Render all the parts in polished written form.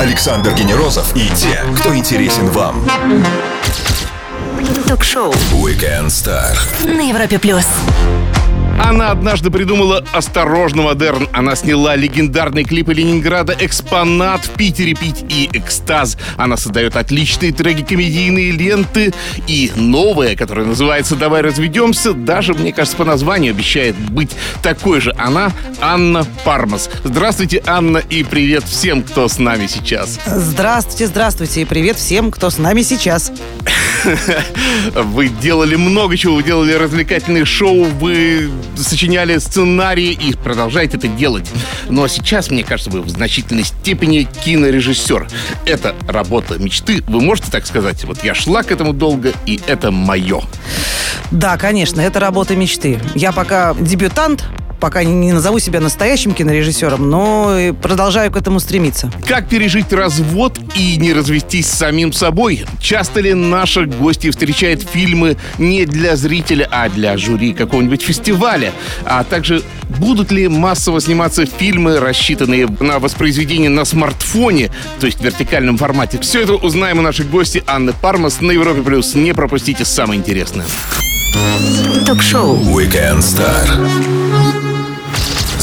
Александр Генерозов и те, кто интересен вам. Ток-шоу «Уикенд Стар» на Европе плюс. Она однажды придумала «Осторожно, модерн». Она сняла легендарные клипы Ленинграда «Экспонат», «В Питере пить» и «Экстаз». Она создает отличные трагикомедийные ленты. И новая, которая называется «Давай разведемся», даже, мне кажется, по названию обещает быть такой же. Она Анна Пармас. Здравствуйте, Анна, и привет всем, кто с нами сейчас. Здравствуйте, здравствуйте, и привет всем, кто с нами сейчас. Вы делали много чего, вы делали развлекательные шоу, вы сочиняли сценарии и продолжаете это делать. Но сейчас, мне кажется, вы в значительной степени кинорежиссер. Это работа мечты. Вы можете так сказать? Вот я шла к этому долго, и это мое. Да, конечно, это работа мечты. Я пока дебютант. Пока не назову себя настоящим кинорежиссером, но продолжаю к этому стремиться. Как пережить развод и не развестись с самим собой? Часто ли наши гости встречают фильмы не для зрителя, а для жюри какого-нибудь фестиваля? А также будут ли массово сниматься фильмы, рассчитанные на воспроизведение на смартфоне, то есть в вертикальном формате? Все это узнаем у наших гостей Анны Пармас на Европе+. Не пропустите самое интересное. Ток-шоу «Уикенд Стар».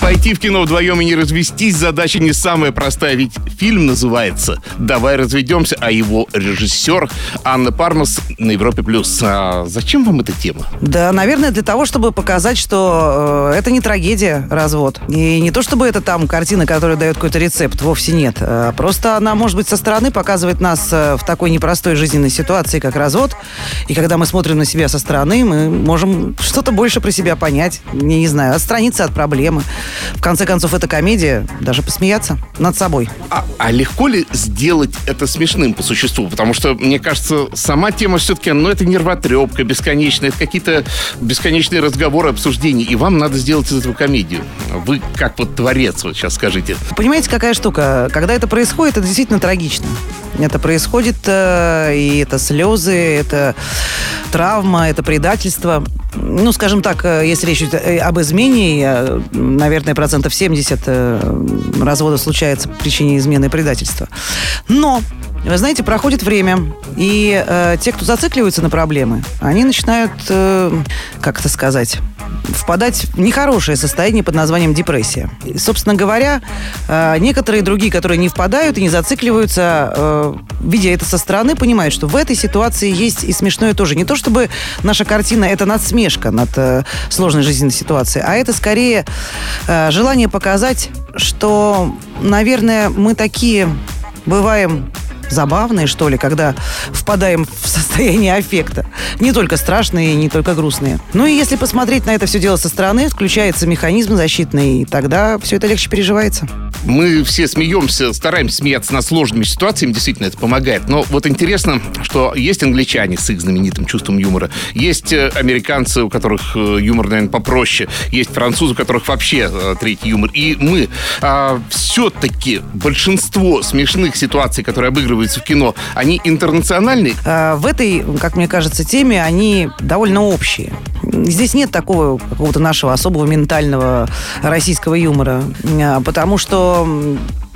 Пойти в кино вдвоем и не развестись — задача не самая простая, ведь фильм называется «Давай разведемся», а его режиссер Анна Пармас на Европе+. А зачем вам эта тема? Да, наверное, для того, чтобы показать, что это не трагедия, развод. И не то, чтобы это там картина, которая дает какой-то рецепт, вовсе нет. Просто она, может быть, со стороны показывает нас в такой непростой жизненной ситуации, как развод. И когда мы смотрим на себя со стороны, мы можем что-то больше про себя понять, не знаю, отстраниться от проблемы. В конце концов, это комедия, даже посмеяться над собой. А легко ли сделать это смешным по существу? Потому что, мне кажется, сама тема все-таки, это нервотрепка бесконечная, это какие-то бесконечные разговоры, обсуждения, и вам надо сделать из этого комедию. Вы как вот творец, вот сейчас скажите. Понимаете, какая штука? Когда это происходит, это действительно трагично. Это происходит, и это слезы, это травма, это предательство. Ну, скажем так, если речь идет об измене, наверное, 70% разводов случается по причине измены и предательства. Но, вы знаете, проходит время, и те, кто зацикливаются на проблемы, они начинают, как это сказать, впадать в нехорошее состояние под названием депрессия. И, собственно говоря, некоторые другие, которые не впадают и не зацикливаются, видя это со стороны, понимают, что в этой ситуации есть и смешное тоже. Не то чтобы наша картина – это надсмешка над сложной жизненной ситуацией, а это скорее желание показать, что, наверное, мы такие бываем забавные, что ли, когда впадаем в состояние аффекта. Не только страшные, не только грустные. Ну и если посмотреть на это все дело со стороны, включается механизм защитный, и тогда все это легче переживается. Мы все смеемся, стараемся смеяться над сложными ситуациями, действительно это помогает. Но вот интересно, что есть англичане с их знаменитым чувством юмора, есть американцы, у которых юмор, наверное, попроще, есть французы, у которых вообще третий юмор. И мы все-таки большинство смешных ситуаций, которые обыгрывают в кино, они интернациональные? В этой, как мне кажется, теме они довольно общие. Здесь нет такого какого-то нашего особого ментального российского юмора, потому что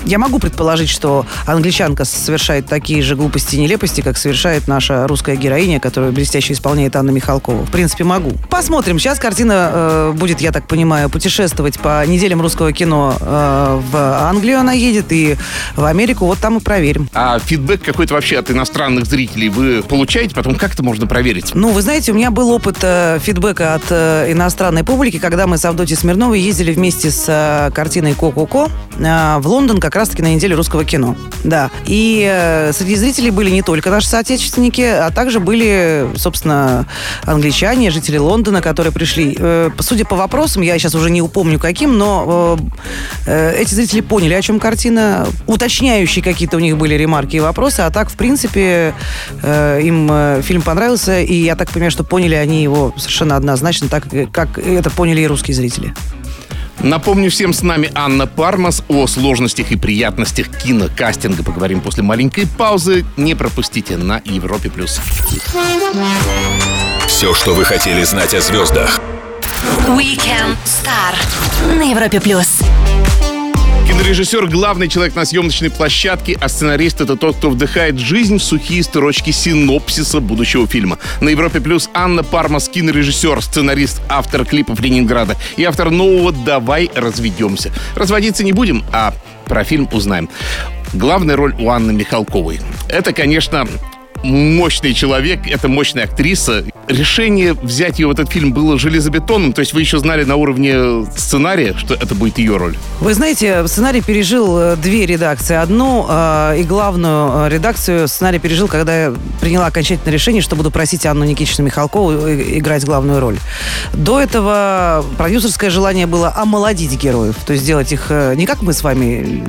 я могу предположить, что англичанка совершает такие же глупости и нелепости, как совершает наша русская героиня, которую блестяще исполняет Анна Михалкова. В принципе, могу. Посмотрим. Сейчас картина будет, я так понимаю, путешествовать по неделям русского кино. В Англию она едет и в Америку. Вот там и проверим. А фидбэк какой-то вообще от иностранных зрителей вы получаете? Потом как это можно проверить? Ну, вы знаете, у меня был опыт фидбэка от иностранной публики, когда мы с Авдотьей Смирновой ездили вместе с картиной «Ко-Ко-Ко» в Лондон, как раз-таки на неделю русского кино. Да. И среди зрителей были не только наши соотечественники, а также были, собственно, англичане, жители Лондона, которые пришли. Судя по вопросам, я сейчас уже не упомню каким, но эти зрители поняли, о чем картина. Уточняющие какие-то у них были ремарки и вопросы, а так, в принципе, им фильм понравился, и я так понимаю, что поняли они его совершенно однозначно, так как это поняли и русские зрители. Напомню всем, с нами Анна Пармас. О сложностях и приятностях кинокастинга поговорим после маленькой паузы. Не пропустите на Европе+. Все, что вы хотели знать о звездах. Уикенд Стар на Европе плюс. Кинорежиссер — главный человек на съемочной площадке, а сценарист — это тот, кто вдыхает жизнь в сухие строчки синопсиса будущего фильма. На Европе плюс Анна Пармас, кинорежиссер, сценарист, автор клипов «Ленинграда» и автор нового «Давай разведемся». Разводиться не будем, а про фильм узнаем. Главная роль у Анны Михалковой. Это, конечно, мощный человек, это мощная актриса. Решение взять ее в этот фильм было железобетонным, то есть вы еще знали на уровне сценария, что это будет ее роль? Вы знаете, сценарий пережил две редакции. Одну и главную редакцию сценарий пережил, когда я приняла окончательное решение, что буду просить Анну Никитичну Михалкову играть главную роль. До этого продюсерское желание было омолодить героев, то есть сделать их не как мы с вами,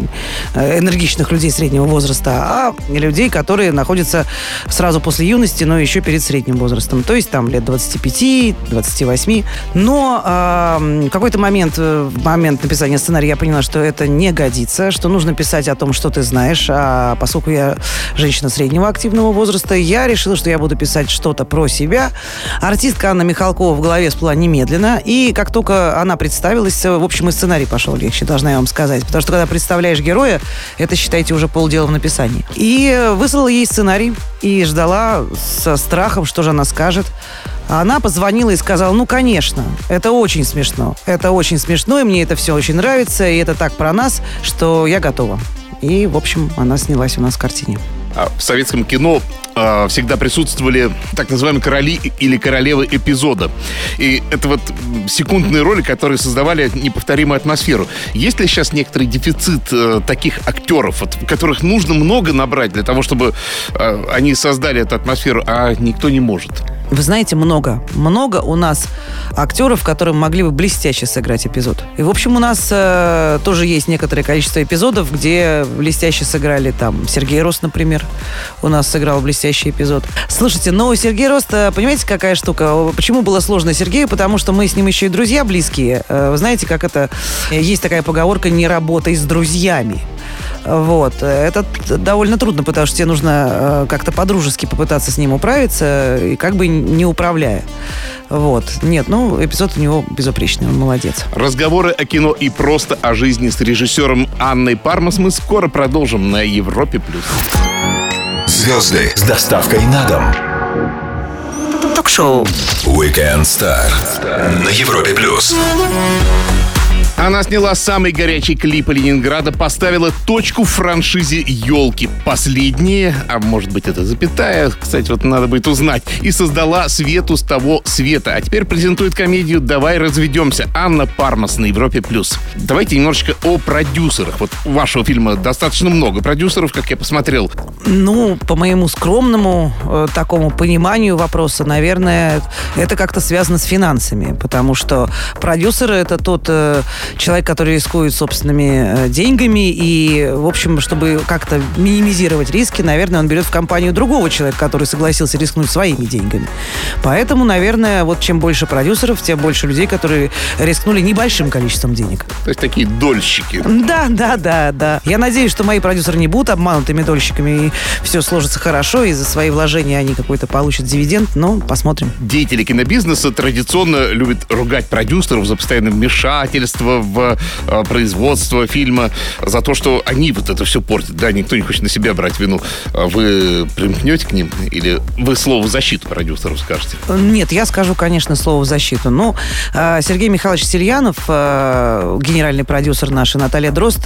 энергичных людей среднего возраста, а людей, которые находятся сразу после юности, но еще перед средним возрастом. То есть там лет 25-28. Но в какой-то момент, в момент написания сценария, я поняла, что это не годится, что нужно писать о том, что ты знаешь. А поскольку я женщина среднего активного возраста, я решила, что я буду писать что-то про себя. Артистка Анна Михалкова в голове всплыла немедленно. И как только она представилась, в общем, и сценарий пошел легче, должна я вам сказать. Потому что когда представляешь героя, это, считайте, уже полдела в написании. И выслала ей сценарий. И ждала со страхом, что же она скажет. А она позвонила и сказала: ну, конечно, это очень смешно. Это очень смешно, и мне это все очень нравится. И это так про нас, что я готова. И, в общем, она снялась у нас в картине. В советском кино всегда присутствовали так называемые короли или королевы эпизода. И это вот секундные роли, которые создавали неповторимую атмосферу. Есть ли сейчас некоторый дефицит таких актеров, которых нужно много набрать для того, чтобы они создали эту атмосферу, а никто не может? Вы знаете, много. Много у нас актеров, которые могли бы блестяще сыграть эпизод. И, в общем, у нас тоже есть некоторое количество эпизодов, где блестяще сыграли там Сергей Рост, например. У нас сыграл блестящий эпизод. Слушайте, но у Сергея Роста, понимаете, какая штука? Почему было сложно Сергею? Потому что мы с ним еще и друзья близкие. Вы знаете, как это... Есть такая поговорка: «Не работай с друзьями». Вот. Это довольно трудно, потому что тебе нужно как-то по-дружески попытаться с ним управиться, и как бы не управляя. Вот. Нет, ну, эпизод у него безупречный, он молодец. Разговоры о кино и просто о жизни с режиссером Анной Пармас мы скоро продолжим на Европе+. Звезды с доставкой на дом. Ток-шоу Weekend Star на Европе+. Она сняла самый горячий клип Ленинграда, поставила точку в франшизе «Елки». Последние, а может быть это запятая, кстати, вот надо будет узнать, и создала «Свету с того света». А теперь презентует комедию «Давай разведемся». Анна Пармас на Европе+. Давайте немножечко о продюсерах. Вот у вашего фильма достаточно много продюсеров, как я посмотрел. Ну, по моему скромному такому пониманию вопроса, наверное, это как-то связано с финансами, потому что продюсеры — это тот... человек, который рискует собственными деньгами, и, в общем, чтобы как-то минимизировать риски, наверное, он берет в компанию другого человека, который согласился рискнуть своими деньгами. Поэтому, наверное, вот чем больше продюсеров, тем больше людей, которые рискнули небольшим количеством денег. То есть такие дольщики. Да. Я надеюсь, что мои продюсеры не будут обманутыми дольщиками, и все сложится хорошо, и за свои вложения они какой-то получат дивиденд, но посмотрим. Деятели кинобизнеса традиционно любят ругать продюсеров за постоянное вмешательство в производство фильма, за то, что они вот это все портят. Да, никто не хочет на себя брать вину. Вы примкнете к ним? Или вы слово в защиту продюсеру скажете? Нет, я скажу, конечно, слово в защиту. Но Сергей Михайлович Селянов, генеральный продюсер наш, Наталья Дрозд,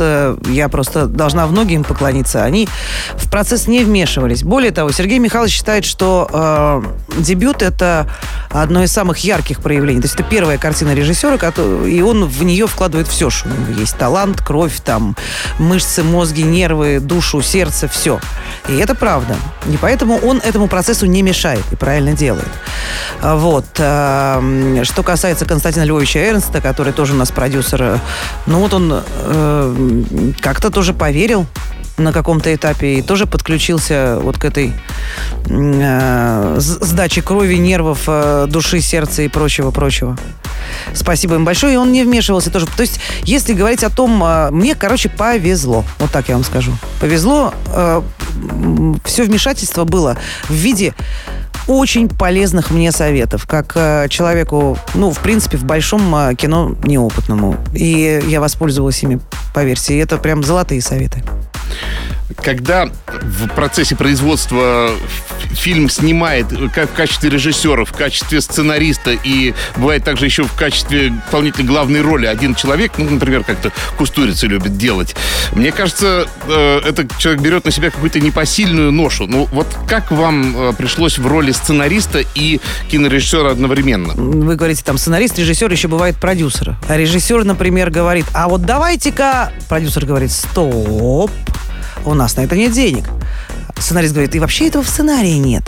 я просто должна многим поклониться. Они в процесс не вмешивались. Более того, Сергей Михайлович считает, что дебют — это одно из самых ярких проявлений. То есть это первая картина режиссера, и он в нее вкладывает все, что у него есть. Талант, кровь, там, мышцы, мозги, нервы, душу, сердце, все. И это правда. И поэтому он этому процессу не мешает и правильно делает. Вот. Что касается Константина Львовича Эрнста, который тоже у нас продюсер, ну вот он как-то тоже поверил на каком-то этапе и тоже подключился вот к этой сдаче крови, нервов, души, сердца и прочего-прочего. Спасибо им большое. И он не вмешивался тоже. То есть, если говорить о том... Мне, короче, повезло. Вот так я вам скажу. Повезло. Все вмешательство было в виде очень полезных мне советов, как человеку, ну, в принципе, в большом кино неопытному. И я воспользовалась ими, поверьте. И это прям золотые советы. Когда в процессе производства фильм снимает как в качестве режиссера, в качестве сценариста и бывает также еще в качестве исполнителя главной роли один человек, ну, например, как-то Кустурица любит делать, мне кажется, этот человек берет на себя какую-то непосильную ношу. Ну, вот как вам пришлось в роли сценариста и кинорежиссера одновременно? Вы говорите, там, сценарист, режиссер, еще бывает продюсер. А режиссер, например, говорит, а вот давайте-ка... Продюсер говорит, стоп, у нас на это нет денег. Сценарист говорит, и вообще этого в сценарии нет.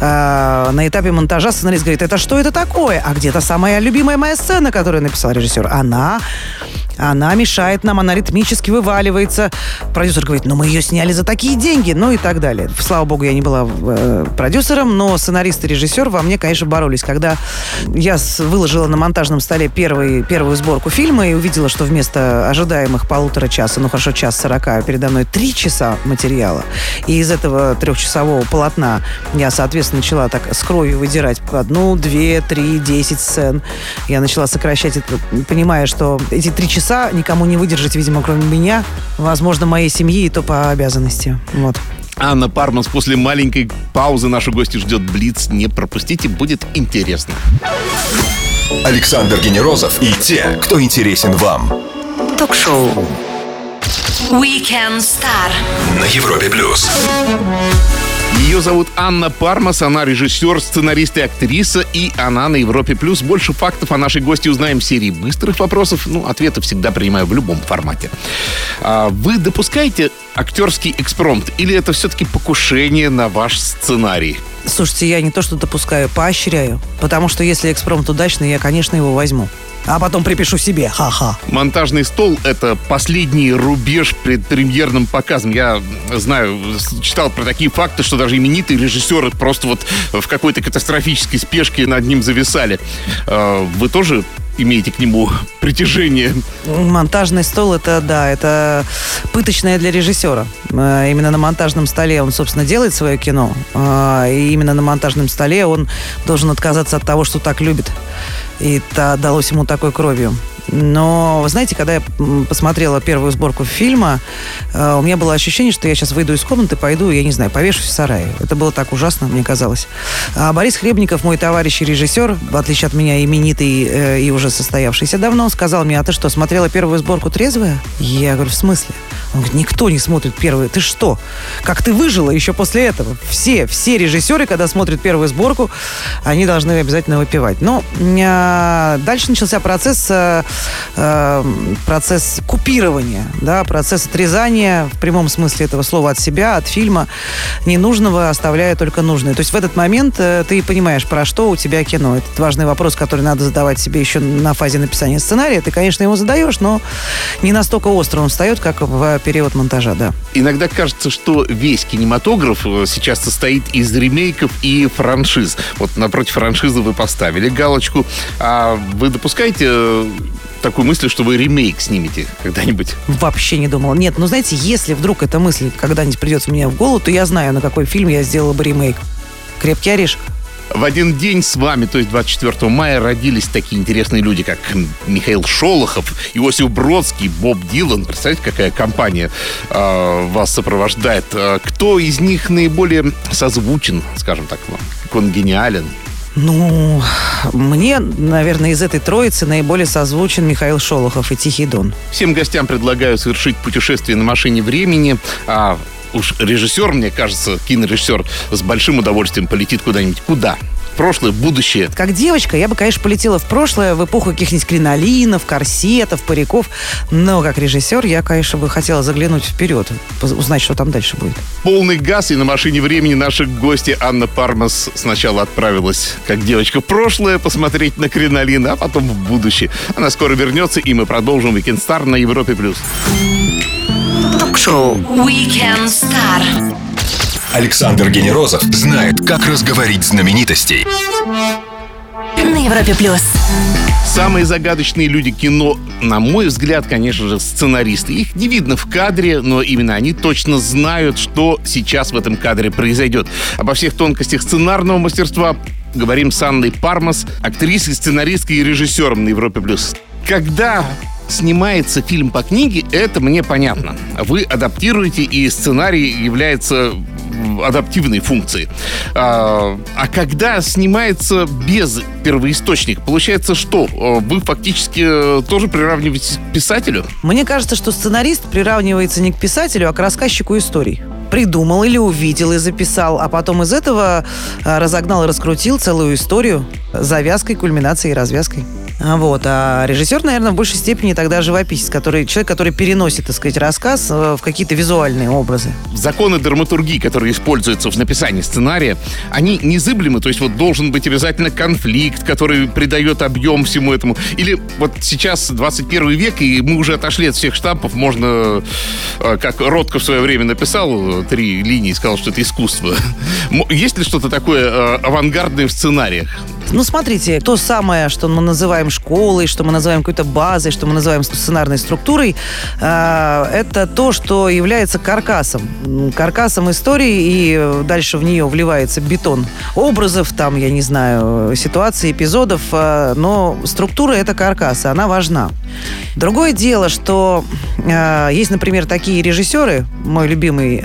На этапе монтажа сценарист говорит, это что это такое? А где-то самая любимая моя сцена, которую написал режиссер. Она мешает нам, она ритмически вываливается. Продюсер говорит, ну мы ее сняли за такие деньги, ну и так далее. Слава богу, я не была продюсером, но сценарист и режиссер во мне, конечно, боролись. Когда я выложила на монтажном столе первую сборку фильма и увидела, что вместо ожидаемых 1,5 часа, ну хорошо, 1:40, передо мной 3 часа материала. И из этого 3-часового полотна я, соответственно, начала так с кровью выдирать 1, 2, 3, 10 сцен. Я начала сокращать это, понимая, что эти 3 часа никому не выдержать, видимо, кроме меня, возможно, моей семьи, и то по обязанности. Вот. Анна Пармас. После маленькой паузы нашу гостью ждет Блиц. Не пропустите, будет интересно. Александр Генерозов и те, кто интересен вам. Ток-шоу Уикенд Стар на Европе плюс. Ее зовут Анна Пармас, она режиссер, сценарист и актриса, и она на Европе+. Плюс. Больше фактов о нашей гостье узнаем в серии быстрых вопросов. Ну, ответы всегда принимаю в любом формате. Вы допускаете актерский экспромт или это все-таки покушение на ваш сценарий? Слушайте, я не то что допускаю, поощряю. Потому что если экспромт удачный, я, конечно, его возьму. А потом припишу себе. Ха-ха. Монтажный стол — это последний рубеж перед премьерным показом. Я знаю, читал про такие факты, что даже именитые режиссеры просто вот в какой-то катастрофической спешке над ним зависали. Вы тоже имеете к нему притяжение? Монтажный стол — это, да, это пыточное для режиссера. Именно на монтажном столе он, собственно, делает свое кино. И именно на монтажном столе он должен отказаться от того, что так любит. И это далось ему такой кровью. Но, вы знаете, когда я посмотрела первую сборку фильма, у меня было ощущение, что я сейчас выйду из комнаты, пойду, я не знаю, повешусь в сарае. Это было так ужасно, мне казалось. А Борис Хлебников, мой товарищ и режиссер, в отличие от меня именитый и уже состоявшийся давно, он сказал мне, а ты что, смотрела первую сборку «Трезвая»? Я говорю, в смысле? Он говорит, никто не смотрит первую. Ты что? Как ты выжила еще после этого? Все режиссеры, когда смотрят первую сборку, они должны обязательно выпивать. Но дальше начался процесс купирования, да, процесс отрезания в прямом смысле этого слова от себя, от фильма, ненужного, оставляя только нужное. То есть в этот момент ты понимаешь, про что у тебя кино. Этот важный вопрос, который надо задавать себе еще на фазе написания сценария. Ты, конечно, его задаешь, но не настолько остро он встает, как в период монтажа, да. Иногда кажется, что весь кинематограф сейчас состоит из ремейков и франшиз. Вот напротив франшизы вы поставили галочку. А вы допускаете такую мысль, что вы ремейк снимете когда-нибудь? Вообще не думала. Нет, ну знаете, если вдруг эта мысль когда-нибудь придется мне в голову, то я знаю, на какой фильм я сделала бы ремейк. «Крепкий орешек». В один день с вами, то есть 24 мая, родились такие интересные люди, как Михаил Шолохов, Иосиф Бродский, Боб Дилан. Представляете, какая компания вас сопровождает. Кто из них наиболее созвучен, скажем так, вам? Конгениален? Ну, мне, наверное, из этой троицы наиболее созвучен Михаил Шолохов и «Тихий Дон». Всем гостям предлагаю совершить путешествие на машине времени. А уж режиссер, мне кажется, кинорежиссер с большим удовольствием полетит куда-нибудь. Куда? Прошлое, будущее. Как девочка я бы, конечно, полетела в прошлое, в эпоху каких-нибудь кринолинов, корсетов, париков. Но как режиссер я, конечно, бы хотела заглянуть вперед, узнать, что там дальше будет. Полный газ, и на машине времени наши гости Анна Пармас сначала отправилась, как девочка, в прошлое посмотреть на кринолин, а потом в будущее. Она скоро вернется, и мы продолжим «Уикенд Стар» на Европе+. Плюс. Ток-шоу «Уикенд Стар». Александр Генерозов знает, как разговорить знаменитостей. На Европе+. Самые загадочные люди кино, на мой взгляд, конечно же, сценаристы. Их не видно в кадре, но именно они точно знают, что сейчас в этом кадре произойдет. Обо всех тонкостях сценарного мастерства говорим с Анной Пармас, актрисой, сценаристкой и режиссером на Европе плюс. Когда снимается фильм по книге, это мне понятно. Вы адаптируете, и сценарий является адаптивной функции. А когда снимается без первоисточника, получается, что вы фактически тоже приравниваетесь к писателю? Мне кажется, что сценарист приравнивается не к писателю, а к рассказчику историй. Придумал или увидел и записал, а потом из этого разогнал и раскрутил целую историю с завязкой, кульминацией и развязкой. Вот. А режиссер, наверное, в большей степени тогда живописец, человек, который переносит, так сказать, рассказ в какие-то визуальные образы. Законы драматургии, которые используются в написании сценария, они незыблемы, то есть вот должен быть обязательно конфликт, который придает объем всему этому. Или вот сейчас 21 век, и мы уже отошли от всех штампов, можно, как Ротко в свое время написал 3 линии, сказал, что это искусство. Есть ли что-то такое авангардное в сценариях? Ну, смотрите, то самое, что мы называем школой, что мы называем какой-то базой, что мы называем сценарной структурой, это то, что является каркасом. Каркасом истории, и дальше в нее вливается бетон образов, там, я не знаю, ситуаций, эпизодов, но структура — это каркас, и она важна. Другое дело, что есть, например, такие режиссеры, мой любимый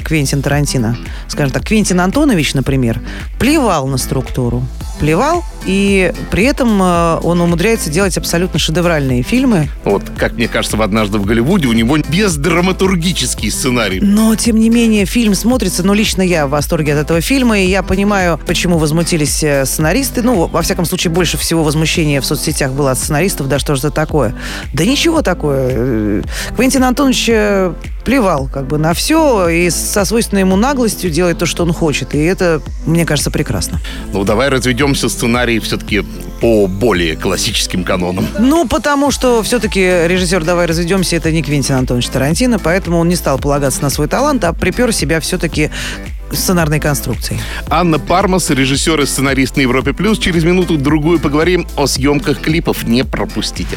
Квентин Тарантино, скажем так, Квентин Антонович, например, плевал на структуру. Плевал, и при этом он умудряется делать абсолютно шедевральные фильмы. Вот, как мне кажется, в «Однажды в Голливуде» у него бездраматургический сценарий. Но, тем не менее, фильм смотрится, ну, лично я в восторге от этого фильма, и я понимаю, почему возмутились сценаристы. Ну, во всяком случае, больше всего возмущения в соцсетях было от сценаристов, да что же это такое. Да ничего такое. Квентин Антонович плевал на все и со свойственной ему наглостью делает то, что он хочет. И это, мне кажется, прекрасно. Ну, давай разведемся, сценарий все-таки по более классическим канонам. Ну, потому что все-таки режиссер «Давай разведемся» — это не Квентин Антонович Тарантино, поэтому он не стал полагаться на свой талант, а припер себя все-таки сценарной конструкции. Анна Пармас, режиссер и сценарист на Европе+. Через минуту-другую поговорим о съемках клипов. Не пропустите.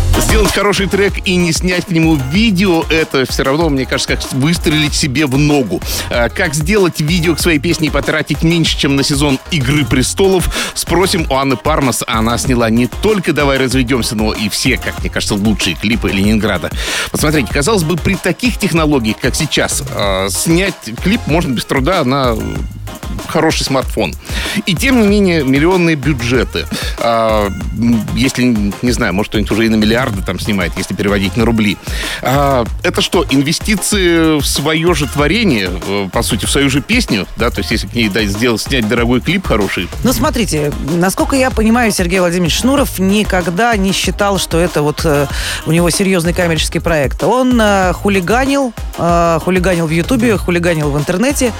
Сделать хороший трек и не снять к нему видео — это все равно, мне кажется, как выстрелить себе в ногу. Как сделать видео к своей песне и потратить меньше, чем на сезон «Игры престолов», спросим у Анны Пармас. Она сняла не только «Давай разведемся», но и все, как мне кажется, лучшие клипы Ленинграда. Посмотрите, казалось бы, при таких технологиях, как сейчас, снять клип можно без труда на хороший смартфон. И тем не менее, миллионные бюджеты. Если, не знаю, может, кто-нибудь уже и на миллиарды там снимает, если переводить на рубли. Это что, инвестиции в свое же творение, по сути, в свою же песню, да? То есть, если к ней снять дорогой клип хороший. Ну, смотрите, насколько я понимаю, Сергей Владимирович Шнуров никогда не считал, что это вот у него серьезный коммерческий проект. Он хулиганил в Ютубе, хулиганил в интернете,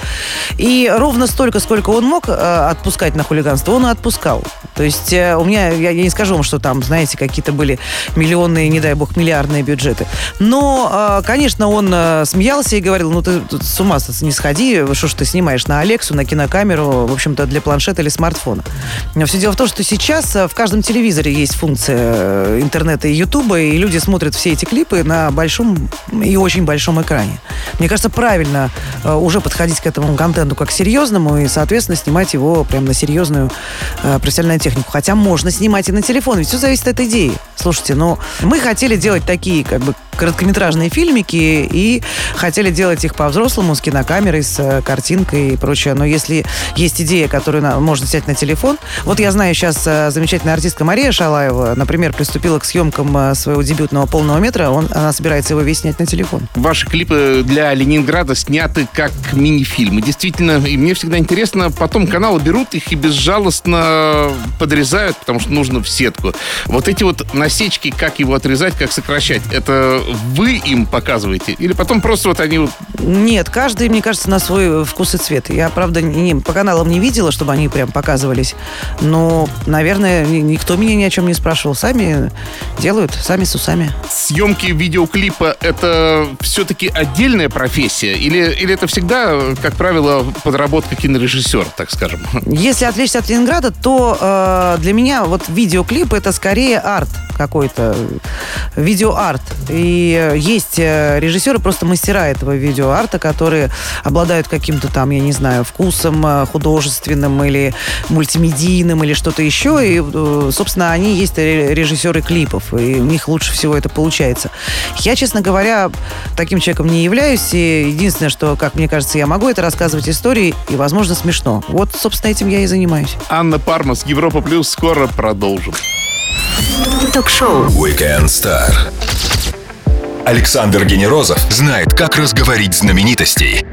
и ровно столько, сколько он мог отпускать на хулиганство, он и отпускал. То есть у меня, я не скажу вам, что там, знаете, какие-то были миллионные, не дай бог, миллиардные бюджеты. Но, конечно, он смеялся и говорил: ну ты с ума не сходи, что ж ты снимаешь на Алексу, на кинокамеру, в общем-то, для планшета или смартфона. Но все дело в том, что сейчас в каждом телевизоре есть функция интернета и Ютуба, и люди смотрят все эти клипы на большом и очень большом экране. Мне кажется, правильно уже подходить к этому контенту как серьезному и, соответственно, снимать его прям на серьезную профессиональную технику. Хотя можно снимать и на телефон, ведь все зависит от идеи. Слушайте, ну, мы хотели делать такие, короткометражные фильмики и хотели делать их по-взрослому, с кинокамерой, с картинкой и прочее. Но если есть идея, которую можно взять на телефон... Вот я знаю, сейчас замечательная артистка Мария Шалаева, например, приступила к съемкам своего дебютного полного метра. Она собирается его весь снять на телефон. Ваши клипы для Ленинграда сняты как мини-фильмы. Действительно, и мне всегда интересно, потом каналы берут их и безжалостно подрезают, потому что нужно в сетку. Вот эти вот насечки, как его отрезать, как сокращать, это вы им показываете? Или потом просто вот они вот... Нет, каждый, мне кажется, на свой вкус и цвет. Я, правда, по каналам не видела, чтобы они прям показывались. Но, наверное, никто меня ни о чем не спрашивал. Сами делают, сами с усами. Съемки видеоклипа — это все-таки отдельная профессия? Или это всегда, как правило, подработка кинорежиссера, так скажем? Если отличиться от Ленинграда, то для меня вот видеоклип — это скорее арт какой-то, видеоарт. И есть режиссеры, просто мастера этого видеоарта, которые обладают каким-то там, я не знаю, вкусом художественным или мультимедийным или что-то еще. И, собственно, они есть режиссеры клипов, и у них лучше всего это получается. Я, честно говоря, таким человеком не являюсь, и единственное, что, как мне кажется, я могу, это рассказывать истории, и, возможно, смешно. Вот, собственно, этим я и занимаюсь. Анна Пармас, Европа Плюс, скоро продолжим. Ток-шоу «Уикенд Стар». Александр Генерозов знает, как разговорить знаменитостей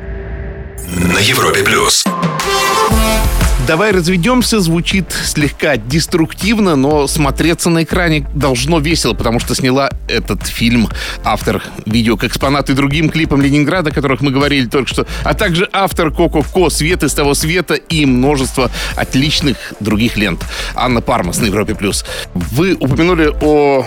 на Европе Плюс. «Давай разведемся» звучит слегка деструктивно, но смотреться на экране должно весело, потому что сняла этот фильм автор видео к «Экспонату» и другим клипам Ленинграда, о которых мы говорили только что, а также автор «Ко-Ко-Ко», «Свет из того света» и множество отличных других лент. Анна Пармас на Европе+. Вы упомянули о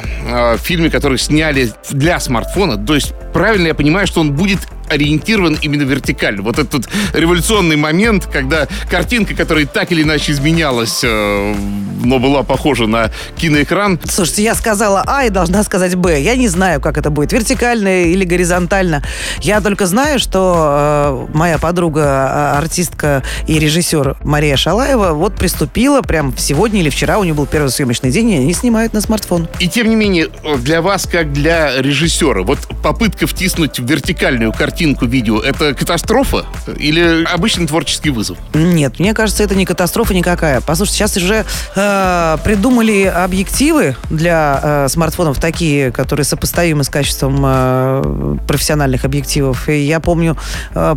фильме, который сняли для смартфона, то есть правильно я понимаю, что он будет ориентирован именно вертикально. Вот этот революционный момент, когда картинка, которая так или иначе изменялась, но была похожа на киноэкран. Слушайте, я сказала А и должна сказать Б. Я не знаю, как это будет, вертикально или горизонтально. Я только знаю, что моя подруга, артистка и режиссер Мария Шалаева вот приступила прям сегодня или вчера, у нее был первый съемочный день, и они снимают на смартфон. И тем не менее, для вас, как для режиссера, вот попытка втиснуть в вертикальную картинку видео, это катастрофа или обычный творческий вызов? Нет, мне кажется, это не катастрофа никакая. Послушайте, сейчас уже придумали объективы для смартфонов такие, которые сопоставимы с качеством профессиональных объективов. И я помню,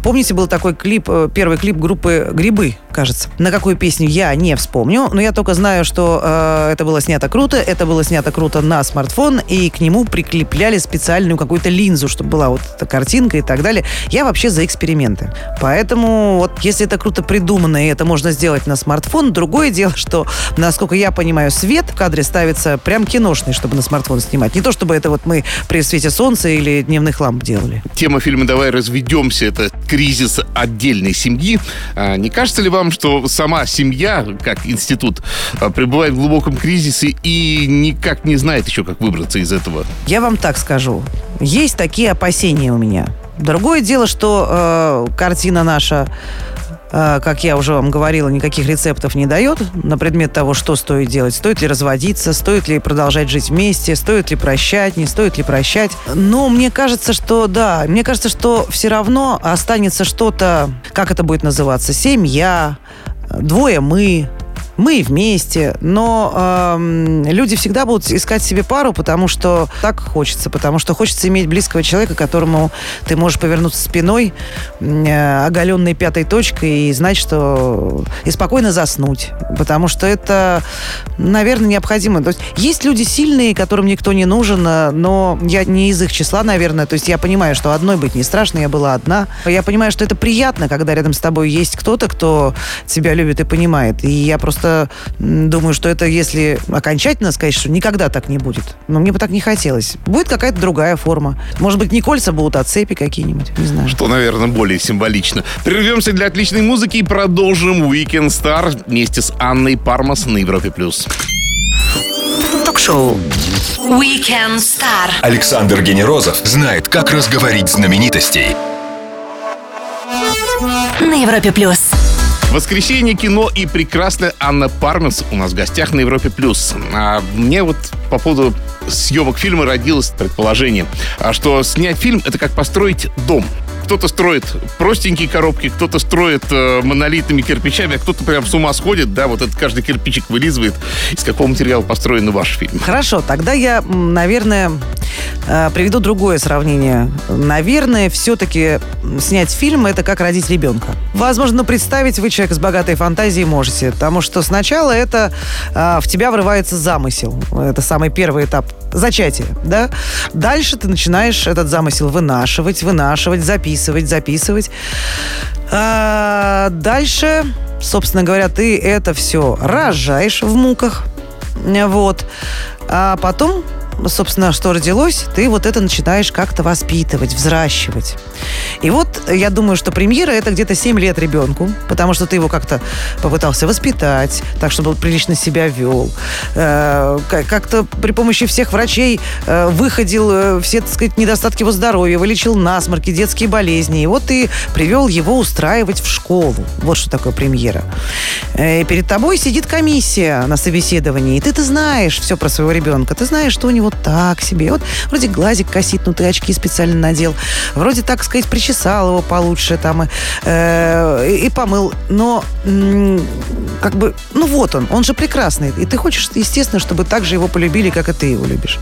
помните, был такой клип, первый клип группы «Грибы», кажется. На какую песню я не вспомню, но я только знаю, что это было снято круто, на смартфон, и к нему прикрепляли специальную какую-то линзу, чтобы была вот эта картинка и так далее. Я вообще за эксперименты. Поэтому вот если это круто придумано и это можно сделать на смартфон, другое дело, что, насколько я понимаю, свет в кадре ставится прям киношный, чтобы на смартфон снимать. Не то, чтобы это вот мы при свете солнца или дневных ламп делали. Тема фильма «Давай разведемся» — это кризис отдельной семьи. Не кажется ли вам, что сама семья, как институт, пребывает в глубоком кризисе и никак не знает еще, как выбраться из этого? Я вам так скажу. Есть такие опасения у меня. Другое дело, что картина наша, как я уже вам говорила, никаких рецептов не дает на предмет того, что стоит делать. Стоит ли разводиться, стоит ли продолжать жить вместе, стоит ли прощать, не стоит ли прощать. Но мне кажется, что да, мне кажется, что все равно останется что-то, как это будет называться, семья, двое мы вместе, но люди всегда будут искать себе пару, потому что так хочется, потому что хочется иметь близкого человека, которому ты можешь повернуться спиной, оголенной пятой точкой, и знать, что... и спокойно заснуть, потому что это, наверное, необходимо. То есть, есть люди сильные, которым никто не нужен, но я не из их числа, наверное, то есть я понимаю, что одной быть не страшно, я была одна. Я понимаю, что это приятно, когда рядом с тобой есть кто-то, кто тебя любит и понимает, и я просто думаю, что это, если окончательно сказать, что никогда так не будет. Но мне бы так не хотелось. Будет какая-то другая форма. Может быть, не кольца будут, а цепи какие-нибудь. Не знаю. Что, наверное, более символично. Прервемся для отличной музыки и продолжим «Уикенд Стар» вместе с Анной Пармас на Европе+. Ток-шоу «Уикенд Стар». Александр Генерозов знает, как разговорить знаменитостей на Европе+. Воскресенье, кино и прекрасная Анна Пармас у нас в гостях на Европе+. А мне вот по поводу съемок фильма родилось предположение, что снять фильм — это как построить дом. кто-то строит простенькие коробки, кто-то строит монолитными кирпичами, а кто-то прям с ума сходит, да, вот этот каждый кирпичик вылизывает, из какого материала построен ваш фильм. Хорошо, тогда я, наверное, приведу другое сравнение. Наверное, все-таки снять фильм – это как родить ребенка. Возможно, представить вы, человек с богатой фантазией, можете, потому что сначала это в тебя врывается замысел. Это самый первый этап зачатия, да? Дальше ты начинаешь этот замысел вынашивать, записывать. А дальше, собственно говоря, ты это все рожаешь в муках. Вот. А потом... собственно, что родилось, ты вот это начинаешь как-то воспитывать, взращивать. И вот я думаю, что премьера – это где-то 7 лет ребенку, потому что ты его как-то попытался воспитать, так, чтобы он прилично себя вел. Как-то при помощи всех врачей выходил все, так сказать, недостатки его здоровья, вылечил насморки, детские болезни. И вот ты привел его устраивать в школу. Вот что такое премьера. И перед тобой сидит комиссия на собеседовании, и ты знаешь все про своего ребенка, ты знаешь, что у него вот так себе. Вот вроде глазик косит, ну ты очки специально надел. Вроде, так сказать, причесал его получше там и помыл. Но как бы, ну вот он же прекрасный. И ты хочешь, естественно, чтобы так же его полюбили, как и ты его любишь.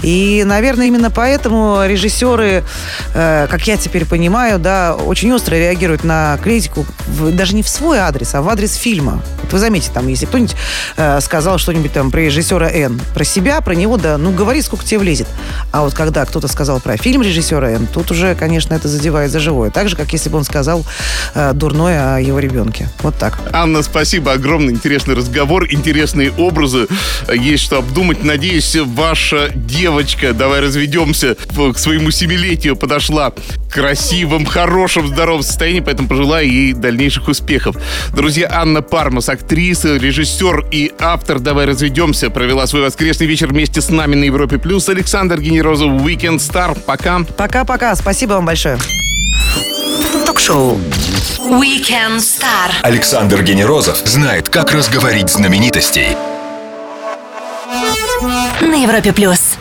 И, наверное, именно поэтому режиссеры, как я теперь понимаю, да, очень остро реагируют на критику, даже не в свой адрес, а в адрес фильма. Вот вы заметите, там, если кто-нибудь сказал что-нибудь там про режиссера Н, про себя, про него, да, ну, говори, сколько тебе влезет. А вот когда кто-то сказал про фильм режиссера Н, тут уже, конечно, это задевает за живое. Так же, как если бы он сказал дурное о его ребенке. Вот так. Анна, спасибо огромное. Интересный разговор, интересные образы. Есть что обдумать. Надеюсь, ваша девочка, давай разведемся, к своему 7-летию подошла в красивом, хорошем, здоровом состоянии, поэтому пожелаю ей дальнейших успехов. Друзья, Анна Пармас, актриса, режиссер и автор «Давай разведемся», провела свой воскресный вечер вместе с нами на Европе плюс. Александр Генерозов, Уикенд Стар. Пока. Пока-пока. Спасибо вам большое. Ток-шоу Уикенд Стар. Александр Генерозов знает, как разговорить знаменитостей. На Европе плюс.